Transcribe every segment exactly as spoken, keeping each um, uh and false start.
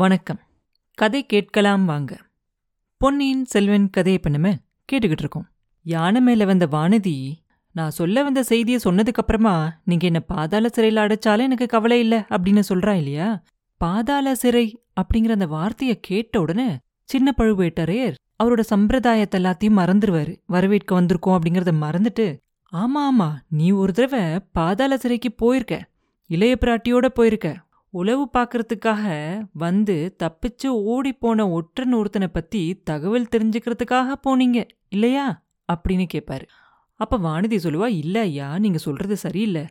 வணக்கம். கதை கேட்கலாம் வாங்க. பொன்னியின் செல்வன் கதையை பண்ணுமே கேட்டுக்கிட்டு இருக்கோம். யானை மேலே வந்த வானதி நான் சொல்ல வந்த செய்தியை சொன்னதுக்கப்புறமா நீங்கள் என்னை பாதாள சிறையில் அடைச்சாலும் எனக்கு கவலை இல்லை அப்படின்னு சொல்கிறா இல்லையா? பாதாள சிறை அப்படிங்கிற அந்த வார்த்தையை கேட்ட உடனே சின்ன பழுவேட்டரையர் அவரோட சம்பிரதாயத்தை எல்லாத்தையும் மறந்துடுவார். வரவேற்க வந்திருக்கோம் அப்படிங்கிறத மறந்துட்டு, ஆமாம் ஆமாம், நீ ஒரு தடவை பாதாள சிறைக்கு போயிருக்க, இளைய பிராட்டியோட போயிருக்க, உளவு பார்க்கறதுக்காக வந்து தப்பிச்சு ஓடி போன ஒற்றன் ஒருத்தனை பற்றி தகவல் தெரிஞ்சுக்கிறதுக்காக போனீங்க இல்லையா அப்படின்னு கேட்பாரு. அப்போ வானதி சொல்லுவா, இல்லை ஐயா, நீங்கள் சொல்கிறது சரியில்லை.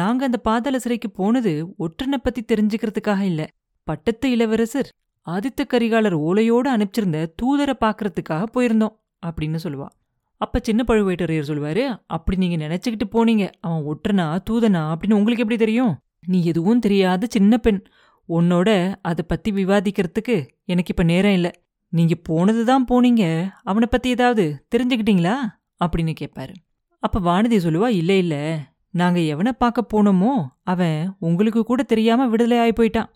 நாங்கள் அந்த பாதாள சிறைக்கு போனது ஒற்றனை பற்றி தெரிஞ்சுக்கிறதுக்காக இல்லை, பட்டத்து இளவரசர் ஆதித்த கரிகாலர் ஓலையோடு அனுப்பிச்சிருந்த தூதரை பார்க்கறதுக்காக போயிருந்தோம் அப்படின்னு சொல்லுவா. அப்போ சின்ன பழுவேட்டரையர் சொல்லுவார், அப்படி நீங்கள் நினச்சிக்கிட்டு போனீங்க, அவன் ஒற்றனா தூதனா அப்படின்னு உங்களுக்கு எப்படி தெரியும்? நீ எதுவும் தெரியாத சின்ன பெண், உன்னோட அதை பற்றி விவாதிக்கிறதுக்கு எனக்கு இப்போ நேரம் இல்லை. நீங்கள் போனது தான் போனீங்க, அவனை பற்றி ஏதாவது தெரிஞ்சுக்கிட்டீங்களா அப்படின்னு கேட்பாரு. அப்போ வானதி சொல்லுவா, இல்லை இல்லை, நாங்கள் எவனை பார்க்க போனோமோ அவன் உங்களுக்கு கூட தெரியாமல் விடுதலை ஆகி போயிட்டான்.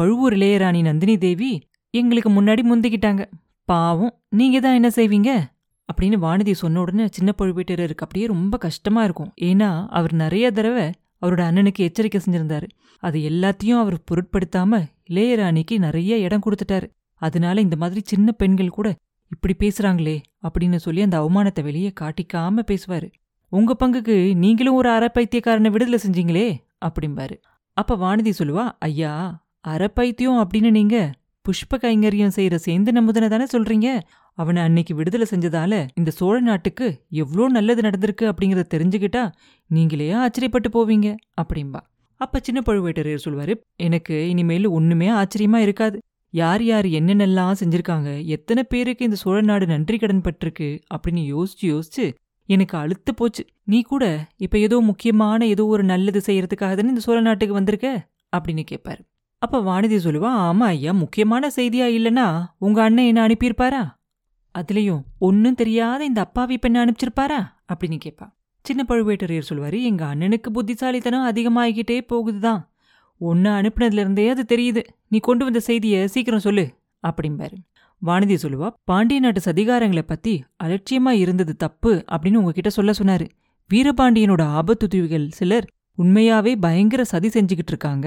பழுவூர் இளையராணி நந்தினி தேவி எங்களுக்கு முன்னாடி முந்திக்கிட்டாங்க, பாவம் நீங்கள் தான் என்ன செய்வீங்க அப்படின்னு வானதி சொன்ன உடனே சின்ன பழுவேட்டரருக்கு அப்படியே ரொம்ப கஷ்டமாக இருக்கும். ஏன்னா அவர் நிறைய தடவை அவரோட அண்ணனுக்கு எச்சரிக்கை செஞ்சுருந்தாரு, அது எல்லாத்தையும் அவர் பொருட்படுத்தாமல் இளையராணிக்கு நிறைய இடம் கொடுத்துட்டாரு. அதனால இந்த மாதிரி சின்ன பெண்கள் கூட இப்படி பேசுகிறாங்களே அப்படின்னு சொல்லி அந்த அவமானத்தை வெளியே காட்டிக்காமல் பேசுவார். உங்கள் பங்குக்கு நீங்களும் ஒரு அறப்பைத்தியக்காரனை விடுதலை செஞ்சீங்களே அப்படிம்பாரு. அப்போ வானதி சொல்லுவா, ஐயா, அறப்பைத்தியம் அப்படின்னு நீங்கள் புஷ்ப கைங்கரியம் செய்கிற சேந்தன முதனை தானே சொல்கிறீங்க? அவனை அன்னைக்கு விடுதலை செஞ்சதால இந்த சோழ நாட்டுக்கு எவ்வளோ நல்லது நடந்திருக்கு அப்படிங்கிறத தெரிஞ்சுக்கிட்டா நீங்களே ஆச்சரியப்பட்டு போவீங்க அப்படின்பா. அப்போ சின்ன பழுவேட்டரையர் சொல்வார், எனக்கு இனிமேல் ஒன்றுமே ஆச்சரியமாக இருக்காது. யார் யார் என்னென்னலாம் செஞ்சுருக்காங்க, எத்தனை பேருக்கு இந்த சோழ நாடு நன்றி கடன் பட்டிருக்கு அப்படின்னு யோசிச்சு யோசிச்சு எனக்கு அழுத்து போச்சு. நீ கூட இப்போ ஏதோ முக்கியமான ஏதோ ஒரு நல்லது செய்கிறதுக்காக தானே இந்த சோழ நாட்டுக்கு வந்திருக்க அப்படின்னு கேட்பாரு. அப்போ வானதி சொல்லுவா, ஆமாம் ஐயா, முக்கியமான செய்தியாக இல்லைன்னா உங்கள் அண்ணன் என்ன அனுப்பியிருப்பாரா? அதுலேயும் ஒன்றும் தெரியாத இந்த அப்பாவி பெண்ணை அனுப்பிச்சிருப்பாரா அப்படின்னு கேட்பா. சின்ன பழுவேட்டரையர் சொல்வார், எங்கள் அண்ணனுக்கு புத்திசாலித்தனம் அதிகமாகிக்கிட்டே போகுது தான், ஒன்று அனுப்பினதுலேருந்தே அது தெரியுது. நீ கொண்டு வந்த செய்தியை சீக்கிரம் சொல்லு அப்படிம்பாரு. வானதி சொல்லுவா, பாண்டிய நாட்டு சதிகாரங்களை பற்றி அலட்சியமாக இருந்தது தப்பு அப்படின்னு உங்ககிட்ட சொல்ல சொன்னார். வீரபாண்டியனோட ஆபத்துதவிகள் சிலர் உண்மையாகவே பயங்கர சதி செஞ்சுக்கிட்டு இருக்காங்க,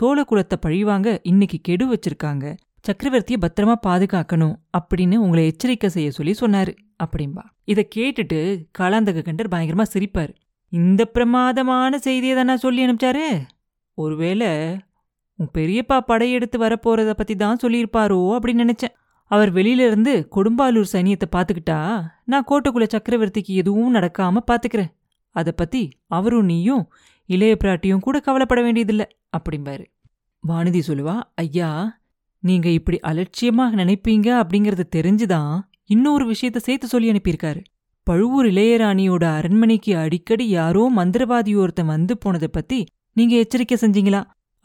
சோழ குலத்தை பழிவாங்க இன்னைக்கு கெடு வச்சிருக்காங்க, சக்கரவர்த்தியை பத்திரமா பாதுகாக்கணும் அப்படின்னு உங்களை எச்சரிக்கை செய்ய சொல்லி சொன்னார் அப்படின்பா. இதை கேட்டுட்டு காலாந்தக கண்டர் பயங்கரமாக சிரிப்பார். இந்த பிரமாதமான செய்தியை தானே சொல்லி அனுப்பிச்சாரு? ஒருவேளை உன் பெரியப்பா படையெடுத்து வரப்போகிறத பற்றி தான் சொல்லியிருப்பாரோ அப்படின்னு நினச்சேன். அவர் வெளியிலேருந்து கொடும்பாலூர் சைனியத்தை பார்த்துக்கிட்டா நான் கோட்டைக்குள்ள சக்கரவர்த்திக்கு எதுவும் நடக்காமல் பார்த்துக்கிறேன், அதை பற்றி அவரும் நீயும் இளைய பிராட்டியும் கூட கவலைப்பட வேண்டியதில்லை அப்படிம்பாரு. வானதி சொல்லுவா, ஐயா, நீங்கள் இப்படி அலட்சியமாக நினைப்பீங்க அப்படிங்கிறது தெரிஞ்சுதான் இன்னொரு விஷயத்த சேர்த்து சொல்லி அனுப்பியிருக்காரு. பழுவூர் இளையராணியோட அரண்மனைக்கு அடிக்கடி யாரோ மந்திரவாதி ஒருத்தன் வந்து போனதை பற்றி நீங்கள் எச்சரிக்கை செஞ்சீங்களா?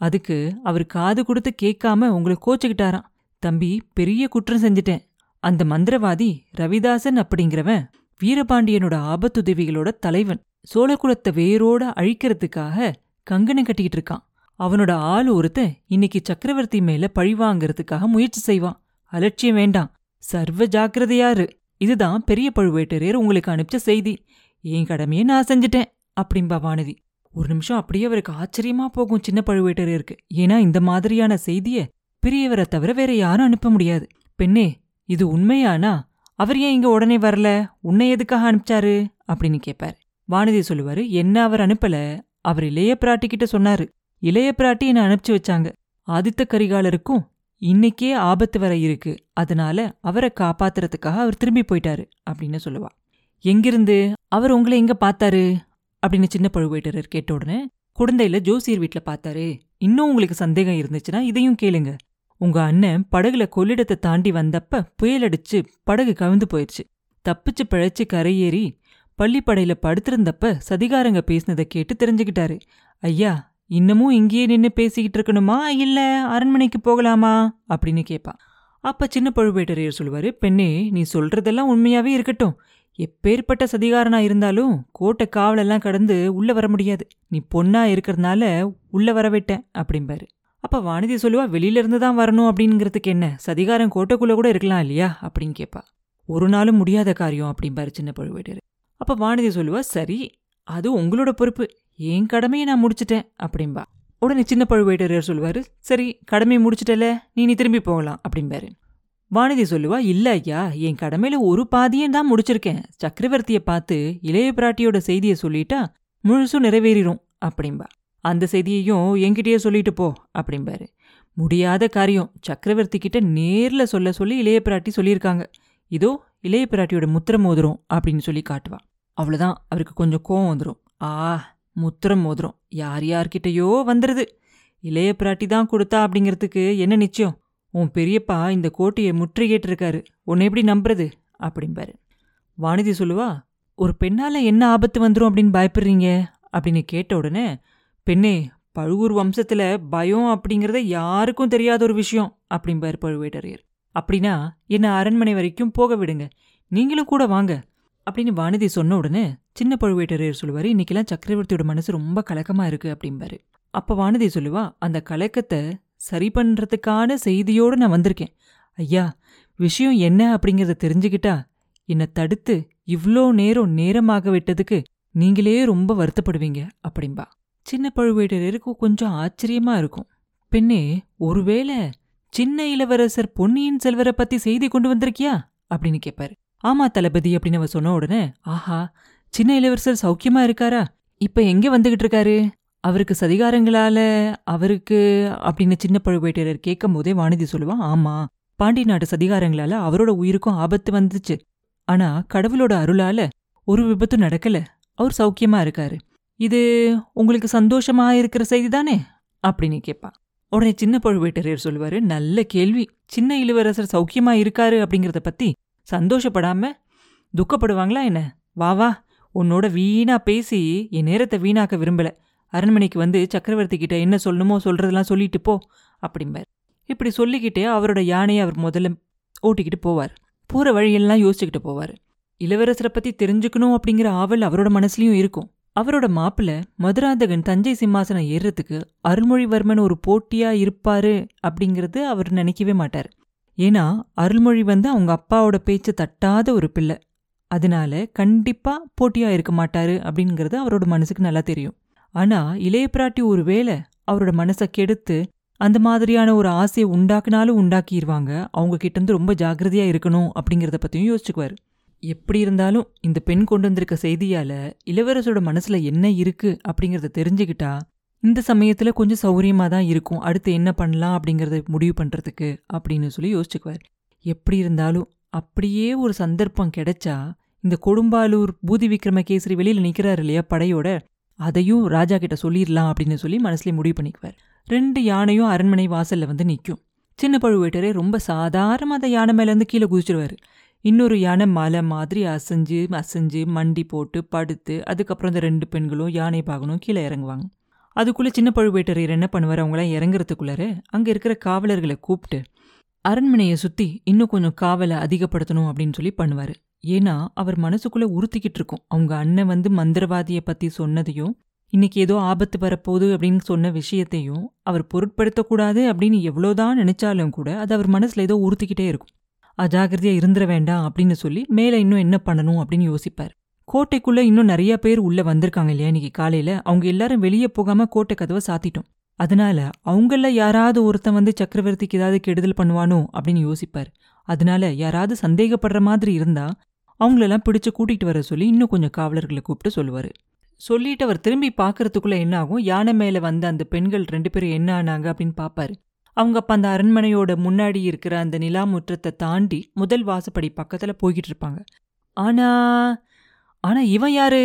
அதுக்கு அவர் காது கொடுத்து கேட்காம உங்களை கோச்சுக்கிட்டாராம். தம்பி, பெரிய குற்றம் செஞ்சிட்டேன். அந்த மந்திரவாதி ரவிதாசன் அப்படிங்கிறவன் வீரபாண்டியனோட ஆபத்துதவிகளோட தலைவன், சோழகுலத்தை வேரோட அழிக்கிறதுக்காக கங்கணம் கட்டிக்கிட்டு இருக்கான். அவனோட ஆள் ஒருத்த இன்னைக்கு சக்கரவர்த்தி மேல பழிவாங்கிறதுக்காக முயற்சி செய்வான். அலட்சியம் வேண்டாம், சர்வ ஜாக்கிரதையாரு. இதுதான் பெரிய பழுவேட்டரையர் உங்களுக்கு அனுப்பிச்ச செய்தி. என் கடமையை நான் செஞ்சிட்டேன் அப்படின்பா வானதி. ஒரு நிமிஷம் அப்படியே அவருக்கு ஆச்சரியமா போகும் சின்ன பழுவேட்டரையருக்கு. ஏன்னா இந்த மாதிரியான செய்தியை பெரியவரை தவிர வேற யாரும் அனுப்ப முடியாது. பெண்ணே, இது உண்மையானா அவர் ஏன் இங்கே உடனே வரல, உன்னை எதுக்காக அனுப்பிச்சாரு அப்படின்னு கேட்பாரு. வானதி சொல்லுவாரு, என்ன அவர் அனுப்பல, அவர் இளைய பிராட்டிக்கிட்ட சொன்னாரு, இளைய பிராட்டி என்னை அனுப்பிச்சு வச்சாங்க. ஆதித்த கரிகாலருக்கும் இன்னைக்கே ஆபத்து வர இருக்கு, அதனால அவரை காப்பாத்துறதுக்காக அவர் திரும்பி போயிட்டாரு அப்படின்னு சொல்லுவா. எங்கிருந்து அவர் உங்களை எங்க பார்த்தாரு அப்படின்னு சின்ன பழுவேட்டரர் கேட்ட உடனே, குடந்தையில ஜோசியர் வீட்டில் பார்த்தாரு. இன்னும் உங்களுக்கு சந்தேகம் இருந்துச்சுன்னா இதையும் கேளுங்க. உங்க அண்ணன் படகுல கொள்ளிடத்தை தாண்டி வந்தப்ப புயலடிச்சு படகு கவிழ்ந்து போயிடுச்சு. தப்பிச்சு பிழைச்சு கரையேறி பள்ளிப்படையில படுத்திருந்தப்ப சதிகாரங்க பேசினதை கேட்டு தெரிஞ்சுக்கிட்டாரு. ஐயா, இன்னமும் இங்கேயே நின்று பேசிக்கிட்டு இருக்கணுமா, இல்லை அரண்மனைக்கு போகலாமா அப்படின்னு கேட்பா. அப்போ சின்ன பழுவேட்டரையர் சொல்லுவார், பெண்ணே, நீ சொல்கிறதெல்லாம் உண்மையாகவே இருக்கட்டும். எப்பேற்பட்ட சதிகாரனாக இருந்தாலும் கோட்டை காவலெல்லாம் கடந்து உள்ளே வர முடியாது. நீ பொண்ணாக இருக்கிறதுனால உள்ளே வரவிட்டேன் அப்படிம்பாரு. அப்போ வானதி சொல்லுவா, வெளியிலேருந்து தான் வரணும் அப்படிங்கிறதுக்கு என்ன, சதிகாரம் கோட்டைக்குள்ளே கூட இருக்கலாம் இல்லையா அப்படின்னு கேட்பா. ஒரு நாளும் முடியாத காரியம் அப்படிம்பாரு சின்ன பழுவேட்டரையர். அப்போ வானதி சொல்லுவா, சரி அது உங்களோட பொறுப்பு, என் கடமையை நான் முடிச்சிட்டேன் அப்படின்பா. உடனே சின்ன பழுவேட்டரையர் சொல்லுவார், சரி கடமையை முடிச்சிட்டல, நீ நீ திரும்பி போகலாம் அப்படிம்பாரு. வானதி சொல்லுவா, இல்லை ஐயா, என் கடமையில் ஒரு பாதியும் தான் முடிச்சிருக்கேன், சக்கரவர்த்தியை பார்த்து இளைய பிராட்டியோட செய்தியை சொல்லிட்டா முழுசும் நிறைவேறிடும் அப்படின்பா. அந்த செய்தியையும் என்கிட்டயே சொல்லிட்டு போ அப்படிம்பாரு. முடியாத காரியம், சக்கரவர்த்தி கிட்ட நேரில் சொல்ல சொல்லி இளைய பிராட்டி சொல்லியிருக்காங்க, இதோ இளைய பிராட்டியோட முத்திர மோதிரம் அப்படின்னு சொல்லி காட்டுவா. அவ்வளோதான், அவருக்கு கொஞ்சம் கோவம் வந்துடும். ஆ, முத்திர மோதிரம் யார் யார்கிட்டையோ வந்துடுது, இளைய பிராட்டி தான் கொடுத்தா அப்படிங்கிறதுக்கு என்ன நிச்சயம், உன் பெரியப்பா இந்த கோட்டையை முற்றுகேட்டிருக்காரு, உன்னை எப்படி நம்புறது அப்படிம்பாரு. வானதி சொல்லுவா, ஒரு பெண்ணால் என்ன ஆபத்து வந்துடும் அப்படின்னு பயப்படுறீங்க அப்படின்னு கேட்ட உடனே, பெண்ணே, பழுவூர் வம்சத்தில் பயம் அப்படிங்கிறத யாருக்கும் தெரியாத ஒரு விஷயம் அப்படிம்பாரு பழுவேட்டரையர். அப்படின்னா என்னை அரண்மனை வரைக்கும் போக விடுங்க, நீங்களும் கூட வாங்க அப்படின்னு வானதி சொன்ன உடனே சின்ன பழுவேட்டரையர் சொல்லுவார், இன்றைக்கெல்லாம் சக்கரவர்த்தியோட மனசு ரொம்ப கலக்கமாக இருக்குது அப்படிம்பாரு. அப்போ வானதி சொல்லுவா, அந்த கலக்கத்தை சரி பண்ணுறதுக்கான செய்தியோடு நான் வந்திருக்கேன் ஐயா, விஷயம் என்ன அப்படிங்கிறத தெரிஞ்சுக்கிட்டா என்னை தடுத்து இவ்வளோ நேரம் நேரமாக விட்டதுக்கு நீங்களே ரொம்ப வருத்தப்படுவீங்க அப்படின்பா. சின்ன பழுவேட்டரையருக்கு கொஞ்சம் ஆச்சரியமாக இருக்கும், பெண்ணே ஒருவேளை சின்ன இளவரசர் பொன்னியின் செல்வரை பற்றி செய்தி கொண்டு வந்திருக்கியா அப்படின்னு கேட்பாரு. ஆமா தளபதி அப்படின்னு அவ சொன்ன உடனே, ஆஹா, சின்ன இளவரசர் சௌக்கியமாக இருக்காரா, இப்போ எங்கே வந்துகிட்டு இருக்காரு, அவருக்கு சதிகாரங்களால் அவருக்கு அப்படின்னு சின்ன பழுவேட்டரையர் கேட்கும் போதே வானதி சொல்லுவான், ஆமாம், பாண்டி நாட்டு சதிகாரங்களால் அவரோட உயிருக்கும் ஆபத்து வந்துச்சு, ஆனால் கடவுளோட அருளால் ஒரு விபத்தும் நடக்கலை, அவர் சௌக்கியமாக இருக்காரு, இது உங்களுக்கு சந்தோஷமாக இருக்கிற செய்தி தானே அப்படின்னு கேட்பா. உடனே சின்ன பழுவேட்டரையர் சொல்லுவார், நல்ல கேள்வி, சின்ன இளவரசர் சௌக்கியமாக இருக்காரு அப்படிங்கிறத பற்றி சந்தோஷப்படாமல் துக்கப்படுவாங்களா என்ன, வா வா, உன்னோட வீணாக பேசி என் நேரத்தை வீணாக்க விரும்பலை, அரண்மனைக்கு வந்து சக்கரவர்த்தி கிட்ட என்ன சொல்லணுமோ சொல்கிறதெல்லாம் சொல்லிட்டு போ அப்படிம்பார். இப்படி சொல்லிக்கிட்டே அவரோட யானையை அவர் முதல்ல ஓட்டிக்கிட்டு போவார். போகிற வழியெல்லாம் யோசிச்சுக்கிட்டு போவார். இளவரசரை பற்றி தெரிஞ்சுக்கணும் அப்படிங்கிற ஆவல் அவரோட மனசுலையும் இருக்கும். அவரோட மாப்பிள்ளை மதுராந்தகன் தஞ்சை சிம்மாசனம் ஏறுறதுக்கு அருள்மொழிவர்மன் ஒரு போட்டியாக இருப்பார் அப்படிங்கிறது அவர் நினைக்கவே மாட்டார். ஏன்னா அருள்மொழி வந்து அவங்க அப்பாவோட பேச்சை தட்டாத ஒரு பிள்ளை, அதனால கண்டிப்பாக போட்டியாக இருக்க மாட்டார் அப்படிங்கிறது அவரோட மனசுக்கு நல்லா தெரியும். ஆனால் இளைய பிராட்டி ஒரு வேளை அவரோட மனசை கெடுத்து அந்த மாதிரியான ஒரு ஆசையை உண்டாக்குனாலும் உண்டாக்கிடுவாங்க, அவங்க கிட்டேருந்து ரொம்ப ஜாக்கிரதையாக இருக்கணும் அப்படிங்கிறத பற்றியும் யோசிச்சுக்குவார். எப்படி இருந்தாலும் இந்த பெண் கொண்டு வந்திருக்க செய்தியால் இளவரசோட மனசில் என்ன இருக்குது அப்படிங்கிறத தெரிஞ்சுக்கிட்டா இந்த சமயத்தில் கொஞ்சம் சௌரியமாக தான் இருக்கும், அடுத்து என்ன பண்ணலாம் அப்படிங்கிறத முடிவு பண்ணுறதுக்கு அப்படின்னு சொல்லி யோசிச்சுக்குவார். எப்படி இருந்தாலும் அப்படியே ஒரு சந்தர்ப்பம் கிடைச்சா இந்த கொடும்பாலூர் பூதி விக்ரமகேசரி வெளியில் நிற்கிறார் இல்லையா படையோட, அதையும் ராஜா கிட்ட சொல்லிடலாம் அப்படின்னு சொல்லி மனசுலேயே முடிவு பண்ணிக்குவார். ரெண்டு யானையும் அரண்மனை வாசலில் வந்து நிற்கும். சின்ன பழுவேட்டரே ரொம்ப சாதாரணமாக அந்த யானை மேலேருந்து கீழே குதிச்சிடுவார். இன்னொரு யானை மலை மாதிரி அசைஞ்சு அசைஞ்சு மண்டி போட்டு படுத்து அதுக்கப்புறம் இந்த ரெண்டு பெண்களும் யானை பாகனும் கீழே இறங்குவாங்க. அதுக்குள்ளே சின்ன பழுவேட்டரையர் என்ன பண்ணுவார், அவங்களாம் இறங்குறதுக்குள்ளார அங்கே இருக்கிற காவலர்களை கூப்பிட்டு அரண்மனையை சுற்றி இன்னும் கொஞ்சம் காவலை அதிகப்படுத்தணும் அப்படின்னு சொல்லி பண்ணுவார். ஏன்னா அவர் மனசுக்குள்ளே உறுத்திக்கிட்டு இருக்கும், அவங்க அண்ணன் வந்து மந்திரவாதியை பற்றி சொன்னதையும் இன்றைக்கி ஏதோ ஆபத்து வரப்போகுது அப்படின்னு சொன்ன விஷயத்தையும் அவர் பொருட்படுத்தக்கூடாது அப்படின்னு எவ்வளோதான் நினச்சாலும் கூட அது அவர் மனசில் ஏதோ உறுத்திக்கிட்டே இருக்கும். அஜாகிரதையாக இருந்துட வேண்டாம் அப்படின்னு சொல்லி மேலே இன்னும் என்ன பண்ணணும் அப்படின்னு யோசிப்பார். கோட்டைக்குள்ளே இன்னும் நிறையா பேர் உள்ளே வந்திருக்காங்க இல்லையா இன்றைக்கி காலையில், அவங்க எல்லாரும் வெளியே போகாமல் கோட்டை கதவை சாத்திட்டோம், அதனால் அவங்கள யாராவது ஒருத்தன் வந்து சக்கரவர்த்திக்கு ஏதாவது கெடுதல் பண்ணுவானோ அப்படின்னு யோசிப்பார். அதனால யாராவது சந்தேகப்படுற மாதிரி இருந்தால் அவங்களெல்லாம் பிடிச்சு கூட்டிகிட்டு வர சொல்லி இன்னும் கொஞ்சம் காவலர்களை கூப்பிட்டு சொல்லுவார். சொல்லிட்டு அவர் திரும்பி பார்க்குறதுக்குள்ளே என்ன ஆகும், யானை மேலே வந்த அந்த பெண்கள் ரெண்டு பேரும் என்ன ஆனாங்க அப்படின்னு பார்ப்பார். அவங்க அப்போ அந்த அரண்மனையோட முன்னாடி இருக்கிற அந்த நிலா முற்றத்தை தாண்டி முதல் வாசப்படி பக்கத்தில் போய்கிட்டு இருப்பாங்க. ஆனால் ஆனால் இவன் யார்,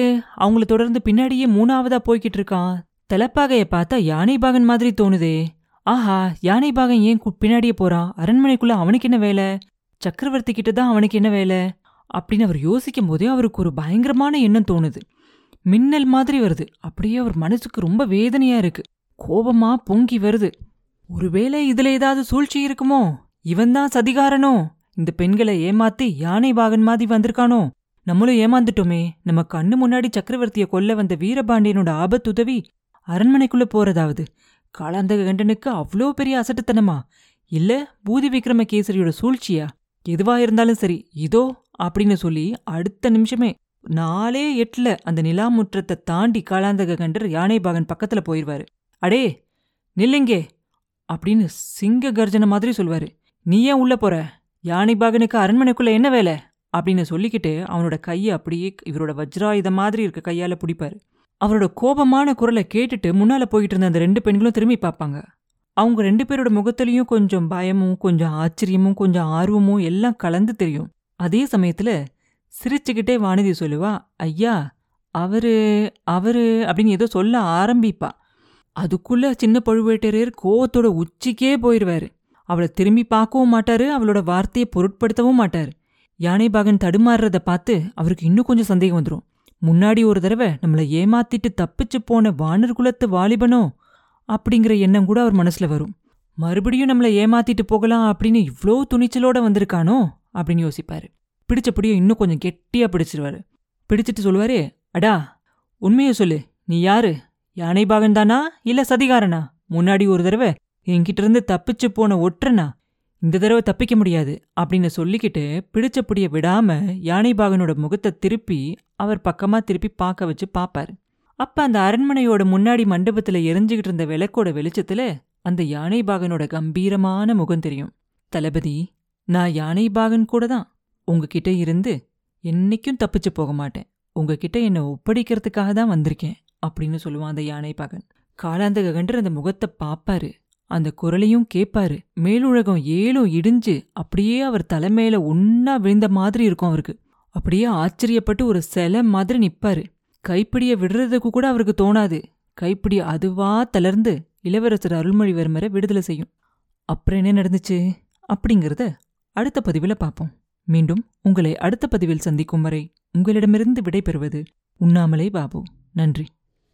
அவங்கள தொடர்ந்து பின்னாடியே மூணாவதாக போய்கிட்டு இருக்கான். தலைப்பாகையை பார்த்தா யானை பாகன் மாதிரி தோணுதே, ஆஹா, யானை பாகன் ஏன் பின்னாடியே போகிறான், அரண்மனைக்குள்ளே அவனுக்கு என்ன வேலை, சக்கரவர்த்தி கிட்ட தான் அவனுக்கு என்ன வேலை அப்படின்னு அவர் யோசிக்கும் போதே அவருக்கு ஒரு பயங்கரமான எண்ணம் தோணுது. மின்னல் மாதிரி வருது, அப்படியே அவர் மனசுக்கு ரொம்ப வேதனையாக இருக்குது, கோபமாக பொங்கி வருது. ஒருவேளை இதில் ஏதாவது சூழ்ச்சி இருக்குமோ, இவன்தான் சதிகாரனோ, இந்த பெண்களை ஏமாற்றி யானை பாகன் மாதிரி வந்திருக்கானோ, நம்மளும் ஏமாந்துட்டோமே, நம்ம கண்ணு முன்னாடி சக்கரவர்த்தியை கொல்ல வந்த வீரபாண்டியனோட ஆபத்துதவி அரண்மனைக்குள்ளே போகிறதாவது, காலாந்தக கண்டனுக்கு அவ்வளோ பெரிய அசட்டுத்தனமா, இல்லை பூதி விக்ரமகேசரியோட சூழ்ச்சியா? எதுவாக இருந்தாலும் சரி, இதோ அப்படின்னு சொல்லி அடுத்த நிமிஷமே நாலே எட்டில் அந்த நிலா முற்றத்தை தாண்டி காலாந்தக கண்டர் யானை பாகன் பக்கத்தில் போயிடுவார். அடே நில்லுங்கே அப்படின்னு சிங்க கர்ஜனை மாதிரி சொல்வார். நீ ஏன் உள்ளே போகிற? யானை பாகனுக்கு அரண்மனைக்குள்ளே என்ன வேலை அப்படின்னு சொல்லிக்கிட்டு அவனோட கையை அப்படியே இவரோட வஜ்ராயுதம் மாதிரி இருக்க கையால் பிடிப்பார். அவரோட கோபமான குரலை கேட்டுட்டு முன்னால் போயிட்டு இருந்த அந்த ரெண்டு பெண்களும் திரும்பி பார்ப்பாங்க. அவங்க ரெண்டு பேரோட முகத்துலேயும் கொஞ்சம் பயமும் கொஞ்சம் ஆச்சரியமும் கொஞ்சம் ஆர்வமும் எல்லாம் கலந்து தெரியும். அதே சமயத்தில் சிரிச்சுக்கிட்டே வானதி சொல்லுவா, ஐயா அவரு அவரு அப்படின்னு ஏதோ சொல்ல ஆரம்பிப்பா. அதுக்குள்ளே சின்ன பழுவேட்டரையர் கோவத்தோட உச்சிக்கே போயிடுவார். அவளை திரும்பி பார்க்கவும் மாட்டார், அவளோட வார்த்தையை பொருட்படுத்தவும் மாட்டார். யானைபாகன் தடுமாறுறதை பார்த்து அவருக்கு இன்னும் கொஞ்சம் சந்தேகம் வந்துடும். முன்னாடி ஒரு தடவை நம்மளை ஏமாத்திட்டு தப்பிச்சு போன வானர் குலத்து வாலிபனோ அப்படிங்கிற எண்ணம் கூட அவர் மனசில் வரும். மறுபடியும் நம்மளை ஏமாத்திட்டு போகலாம் அப்படின்னு இவ்வளோ துணிச்சலோடு வந்திருக்கானோ அப்படின்னு யோசிப்பார். பிடிச்சபடியும் இன்னும் கொஞ்சம் கெட்டியாக பிடிச்சிருவார். பிடிச்சிட்டு சொல்லுவார், அடா உண்மையை சொல்லு, நீ யாரு? யானைபாகன் தானா இல்லை சதிகாரனா? முன்னாடி ஒரு தடவை என்கிட்டருந்து தப்பிச்சு போன ஒற்றனா? இந்த தடவை தப்பிக்க முடியாது அப்படின்னு சொல்லிக்கிட்டு பிடிச்சபடியை விடாமல் யானைபாகனோட முகத்தை திருப்பி அவர் பக்கமாக திருப்பி பார்க்க வச்சு பார்ப்பார். அப்போ அந்த அரண்மனையோட முன்னாடி மண்டபத்தில் எரிஞ்சுக்கிட்டு இருந்த விளக்கோட வெளிச்சத்தில் அந்த யானைபாகனோட கம்பீரமான முகம் தெரியும். தளபதி, நான் யானைபாகன் கூட தான் உங்ககிட்ட இருந்து என்றைக்கும் தப்பிச்சு போக மாட்டேன். உங்ககிட்ட என்னை ஒப்படைக்கிறதுக்காக தான் வந்திருக்கேன் அப்படின்னு சொல்லுவான் அந்த யானைபாகன். காலாந்தக கண்டர் அந்த முகத்தை பார்ப்பாரு, அந்த குரலையும் கேட்பாரு. மேலுலகம் ஏழும் இடிஞ்சு அப்படியே அவர் தலைமையில ஒன்னா விழுந்த மாதிரி இருக்கும் அவருக்கு. அப்படியே ஆச்சரியப்பட்டு ஒரு சிலை மாதிரி நிற்பாரு. கைப்பிடியை விடுறதுக்கு கூட அவருக்கு தோணாது. கைப்பிடி அதுவா தளர்ந்து இளவரசர் அருள்மொழிவர்மரை விடுதலை செய்யும். அப்புறம் என்ன நடந்துச்சு அப்படிங்கிறத அடுத்த பதிவில் பார்ப்போம். மீண்டும் உங்களை அடுத்த பதிவில் சந்திக்கும் வரை உங்களிடமிருந்து விடைபெறுவது உண்ணாமலே பாபு. நன்றி.